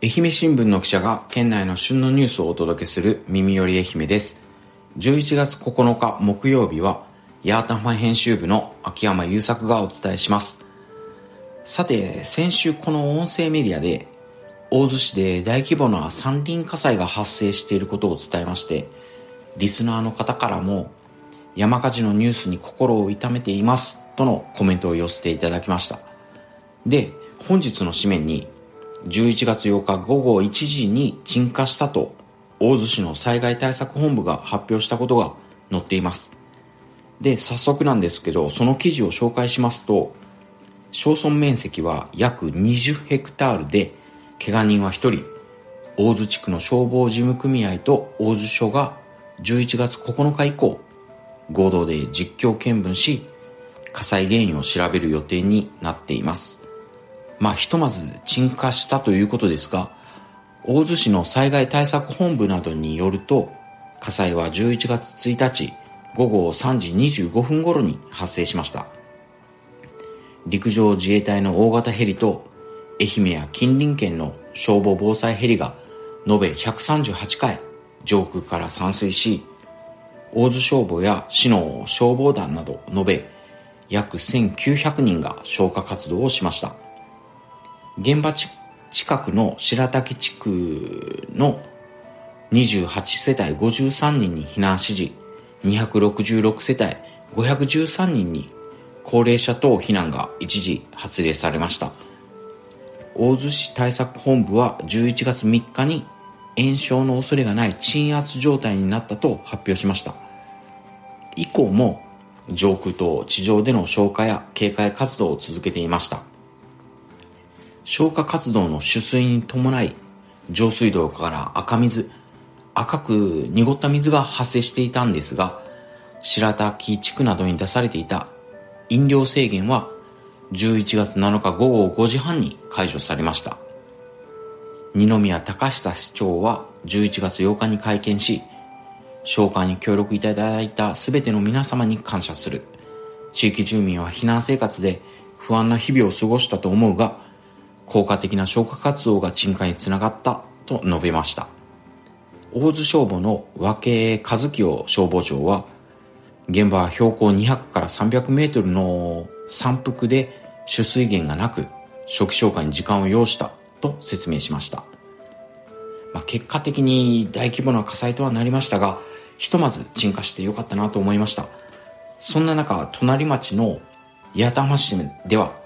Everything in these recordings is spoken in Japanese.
愛媛新聞の記者が県内の旬のニュースをお届けする耳より愛媛です。11月9日木曜日はヤータマ編集部の秋山優作がお伝えします。さて、先週この音声メディアで大洲市で大規模な山林火災が発生していることを伝えまして、リスナーの方からも山火事のニュースに心を痛めていますとのコメントを寄せていただきました。で、本日の紙面に11月8日午後1時に鎮火したと大洲市の災害対策本部が発表したことが載っています。で、早速なんですけど、その記事を紹介しますと、焼損面積は約20ヘクタールで、怪我人は1人、大洲地区の消防事務組合と大洲署が11月9日以降合同で実況見分し、火災原因を調べる予定になっています。ひとまず鎮火したということですが、大洲市の災害対策本部などによると、火災は11月1日午後3時25分頃に発生しました。陸上自衛隊の大型ヘリと愛媛や近隣県の消防防災ヘリが延べ138回上空から散水し、大洲消防や市の消防団など延べ約1900人が消火活動をしました。現場近くの白滝地区の28世帯53人に避難指示、266世帯513人に高齢者等避難が一時発令されました。大洲市対策本部は11月3日に延焼の恐れがない鎮圧状態になったと発表しました。以降も上空と地上での消火や警戒活動を続けていました。消火活動の取水に伴い、上水道から赤く濁った水が発生していたんですが、白滝地区などに出されていた飲料制限は11月7日午後5時半に解除されました。二宮高久市長は11月8日に会見し、消火に協力いただいたすべての皆様に感謝する。地域住民は避難生活で不安な日々を過ごしたと思うが、効果的な消火活動が鎮火につながったと述べました。大津消防の和気和清消防長は、現場は標高200から300メートルの山腹で取水源がなく、初期消火に時間を要したと説明しました。結果的に大規模な火災とはなりましたが、ひとまず鎮火してよかったなと思いました。そんな中、隣町の八幡市では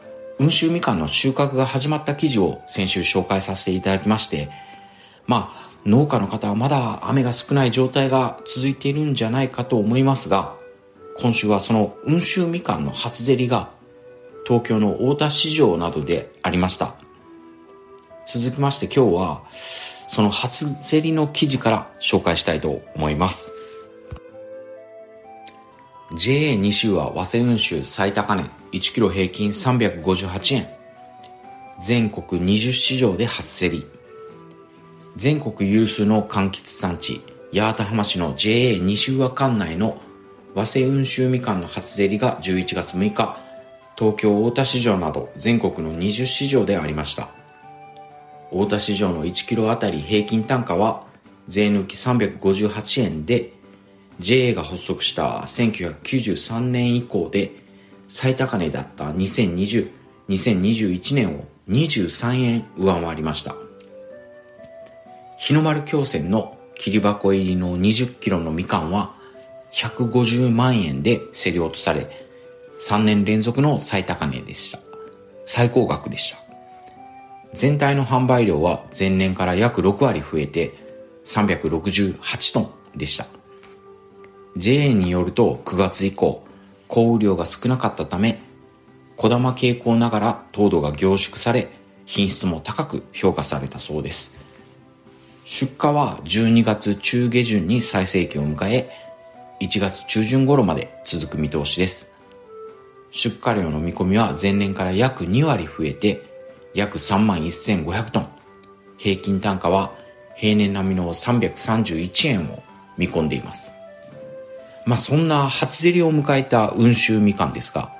温州みかんの収穫が始まった記事を先週紹介させていただきまして、農家の方はまだ雨が少ない状態が続いているんじゃないかと思いますが、今週はその温州みかんの初競りが東京の大田市場などでありました。続きまして今日はその初競りの記事から紹介したいと思います。 JA 西宇和早生温州最高値1キロ平均358円、全国20市場で初競り。全国有数の柑橘産地八幡浜市の JA 西宇和管内の和生温州みかんの初競りが11月6日東京大田市場など全国の20市場でありました。大田市場の1キロあたり平均単価は税抜き358円で、 JA が発足した1993年以降で最高値だった2020、2021年を23円上回りました。日の丸共選の切り箱入りの20キロのみかんは150万円で競り落とされ、3年連続の最高額でした。全体の販売量は前年から約6割増えて368トンでした。 JA によると、9月以降降雨量が少なかったため、小玉傾向ながら糖度が凝縮され、品質も高く評価されたそうです。出荷は12月中下旬に最盛期を迎え、1月中旬頃まで続く見通しです。出荷量の見込みは前年から約2割増えて約3万1500トン、平均単価は平年並みの331円を見込んでいます。そんな初競りを迎えた温州みかんですが、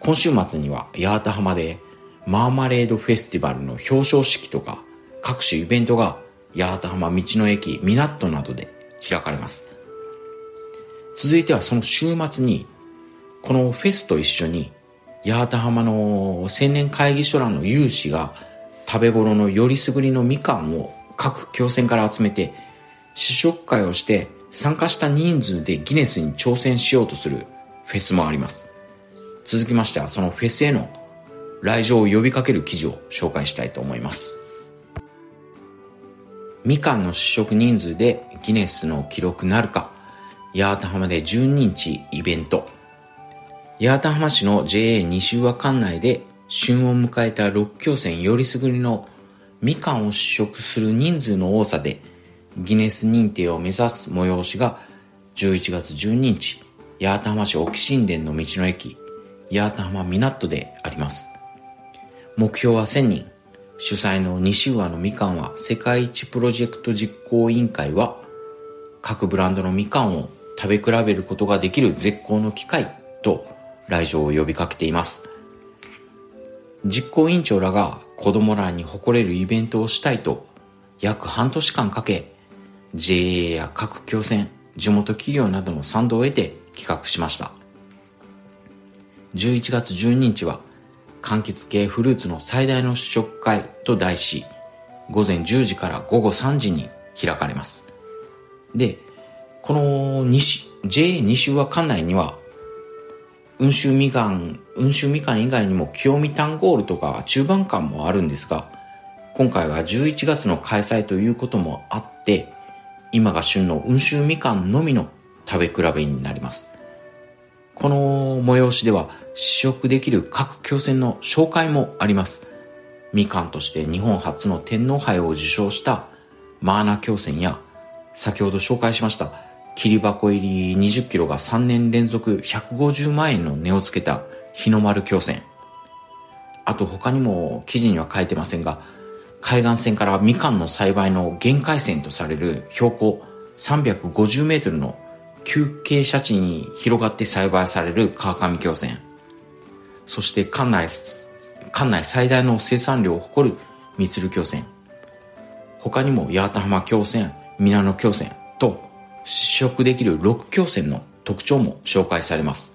今週末には八幡浜でマーマレードフェスティバルの表彰式とか各種イベントが八幡浜道の駅ミナットなどで開かれます。続いてはその週末にこのフェスと一緒に八幡浜の青年会議所らの有志が食べ頃のよりすぐりのみかんを各郷村から集めて試食会をして参加した人数でギネスに挑戦しようとするフェスもあります。続きましてはそのフェスへの来場を呼びかける記事を紹介したいと思います。みかんの試食人数でギネスの記録なるか、八幡浜で12日イベント。八幡浜市の JA 西宇和管内で旬を迎えた6郷村よりすぐりのみかんを試食する人数の多さでギネス認定を目指す催しが11月12日八幡浜市沖新田の道の駅八幡浜ミナットであります。目標は1000人、主催の西宇和のみかんは世界一プロジェクト実行委員会は各ブランドのみかんを食べ比べることができる絶好の機会と来場を呼びかけています。実行委員長らが子供らに誇れるイベントをしたいと約半年間かけ JA や各共選、地元企業などの賛同を得て企画しました。11月12日は柑橘系フルーツの最大の試食会と題し午前10時から午後3時に開かれます。で、このJA 西宇和管内には温州みかん以外にも清見タンゴールとか中盤館もあるんですが、今回は11月の開催ということもあって今が旬の温州みかんのみの食べ比べになります。この催しでは試食できる各郷村の紹介もあります。みかんとして日本初の天皇杯を受賞したマーナ郷村や先ほど紹介しました切り箱入り20キロが3年連続150万円の値をつけた日の丸共線、あと他にも記事には書いてませんが海岸線からみかんの栽培の限界線とされる標高350メートルの急傾斜地に広がって栽培される川上共線、そして管内最大の生産量を誇る三鶴共線、他にも八幡浜共線、皆野共線と試食できる6共線の特徴も紹介されます。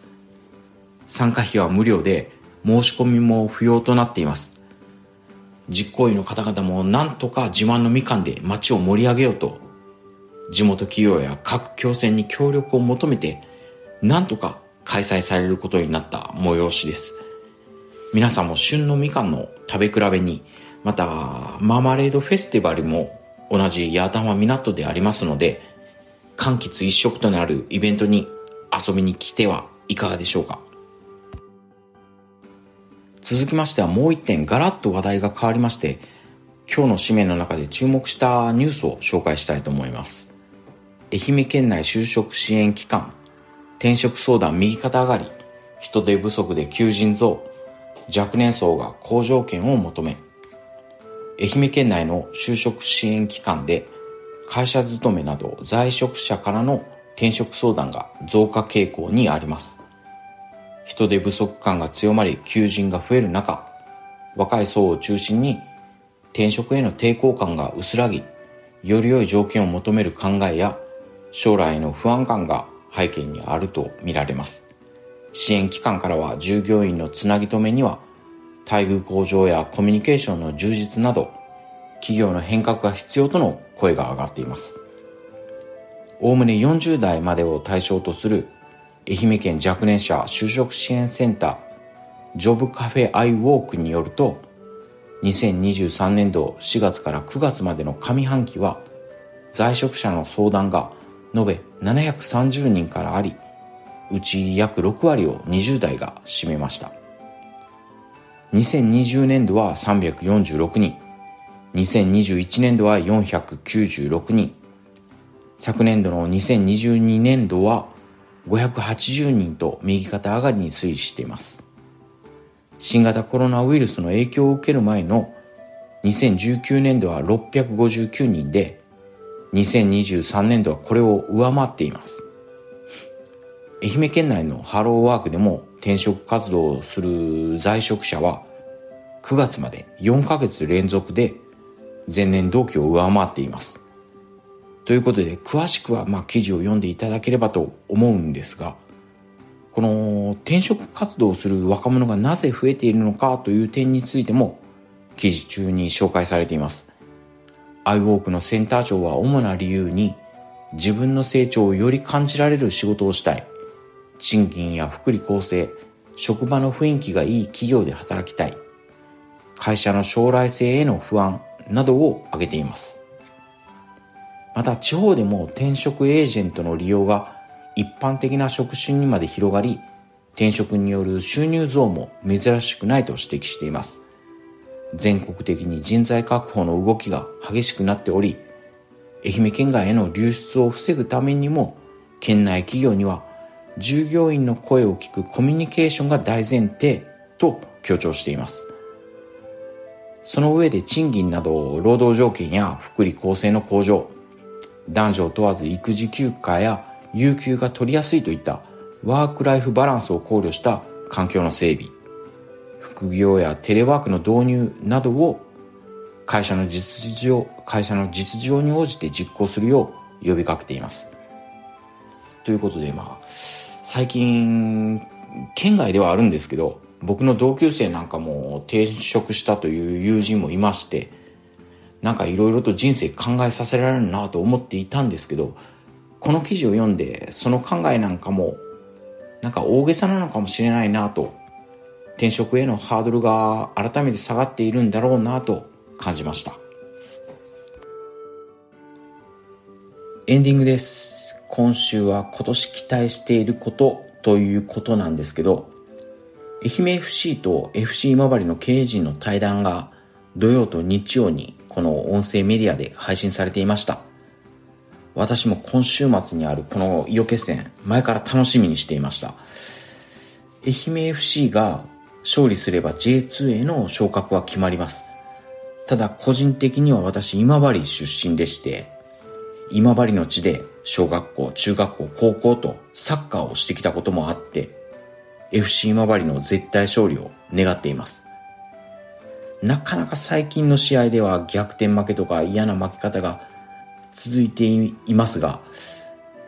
参加費は無料で申し込みも不要となっています。実行委員の方々もなんとか自慢のみかんで街を盛り上げようと地元企業や各共線に協力を求めてなんとか開催されることになった催しです。皆さんも旬のみかんの食べ比べに、またマーマレードフェスティバルも同じ八幡浜港でありますので柑橘一色となるイベントに遊びに来てはいかがでしょうか。続きましてはもう一点ガラッと話題が変わりまして今日の紙面の中で注目したニュースを紹介したいと思います。愛媛県内就職支援機関、転職相談右肩上がり、人手不足で求人増、若年層が好条件を求め。愛媛県内の就職支援機関で会社勤めなど在職者からの転職相談が増加傾向にあります。人手不足感が強まり求人が増える中、若い層を中心に転職への抵抗感が薄らぎ、より良い条件を求める考えや将来への不安感が背景にあると見られます。支援機関からは従業員のつなぎ止めには待遇向上やコミュニケーションの充実など企業の変革が必要との声が上がっています。おおむね40代までを対象とする愛媛県若年者就職支援センタージョブカフェアイウォークによると2023年度4月から9月までの上半期は在職者の相談が延べ730人からあり、うち約6割を20代が占めました。2020年度は346人、2021年度は496人、昨年度の2022年度は580人と右肩上がりに推移しています。新型コロナウイルスの影響を受ける前の2019年度は659人で、2023年度はこれを上回っています。愛媛県内のハローワークでも転職活動をする在職者は9月まで4ヶ月連続で前年同期を上回っています。ということで詳しくは記事を読んでいただければと思うんですが、この転職活動をする若者がなぜ増えているのかという点についても記事中に紹介されています。 iWork のセンター長は主な理由に自分の成長をより感じられる仕事をしたい、賃金や福利厚生、職場の雰囲気がいい企業で働きたい、会社の将来性への不安などを挙げています。また地方でも転職エージェントの利用が一般的な職種にまで広がり、転職による収入増も珍しくないと指摘しています。全国的に人材確保の動きが激しくなっており、愛媛県外への流出を防ぐためにも県内企業には従業員の声を聞くコミュニケーションが大前提と強調しています。その上で賃金など労働条件や福利厚生の向上、男女を問わず育児休暇や有給が取りやすいといったワークライフバランスを考慮した環境の整備、副業やテレワークの導入などを会社の実情に応じて実行するよう呼びかけています。ということで、最近県外ではあるんですけど、僕の同級生なんかも転職したという友人もいまして、なんかいろいろと人生考えさせられるなと思っていたんですけど、この記事を読んでその考えなんかもなんか大げさなのかもしれないなと、転職へのハードルが改めて下がっているんだろうなと感じました。エンディングです。今週は今年期待していることということなんですけど、愛媛 FC と FC 今治の経営陣の対談が土曜と日曜にこの音声メディアで配信されていました。私も今週末にあるこの伊予決戦、前から楽しみにしていました。愛媛 FC が勝利すれば J2 への昇格は決まります。ただ個人的には私今治出身でして、今治の地で小学校、中学校、高校とサッカーをしてきたこともあって、 FC 今治の絶対勝利を願っています。なかなか最近の試合では逆転負けとか嫌な負け方が続いていますが、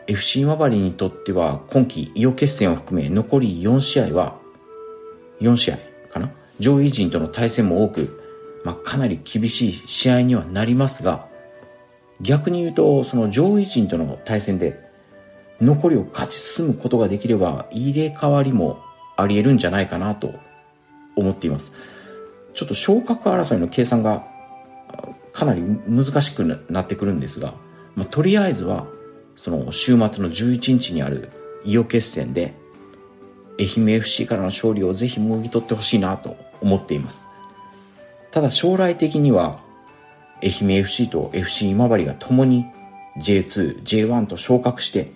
FC 今治にとっては今季伊予決戦を含め残り4試合かな、上位陣との対戦も多く、かなり厳しい試合にはなりますが、逆に言うとその上位陣との対戦で残りを勝ち進むことができれば入れ替わりもありえるんじゃないかなと思っています。ちょっと昇格争いの計算がかなり難しくなってくるんですが、とりあえずはその週末の11日にある伊予決戦で愛媛 FC からの勝利をぜひもぎ取ってほしいなと思っています。ただ将来的には愛媛 FC と FC 今治がともに J2、J1 と昇格して、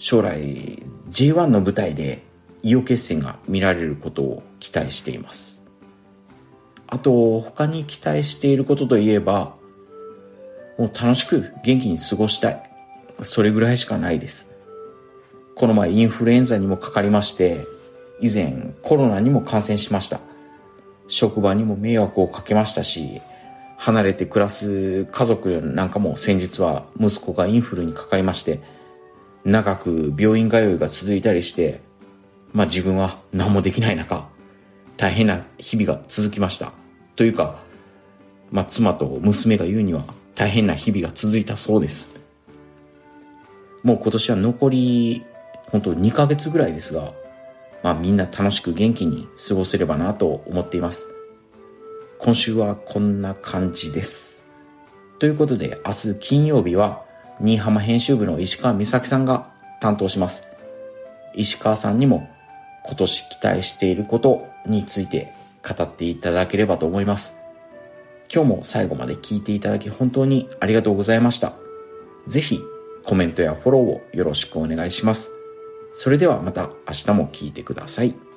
将来 J1 の舞台で伊予決戦が見られることを期待しています。あと他に期待していることといえば、もう楽しく元気に過ごしたい、それぐらいしかないです。この前インフルエンザにもかかりまして、以前コロナにも感染しました。職場にも迷惑をかけましたし、離れて暮らす家族なんかも、先日は息子がインフルにかかりまして、長く病院通いが続いたりして、自分は何もできない中、大変な日々が続きました。というか、妻と娘が言うには大変な日々が続いたそうです。もう今年は残り本当2ヶ月ぐらいですが、みんな楽しく元気に過ごせればなと思っています。今週はこんな感じです。ということで明日金曜日は新居浜編集部の石川美咲さんが担当します。石川さんにも今年期待していることについて語っていただければと思います。今日も最後まで聞いていただき本当にありがとうございました。ぜひコメントやフォローをよろしくお願いします。それではまた明日も聞いてください。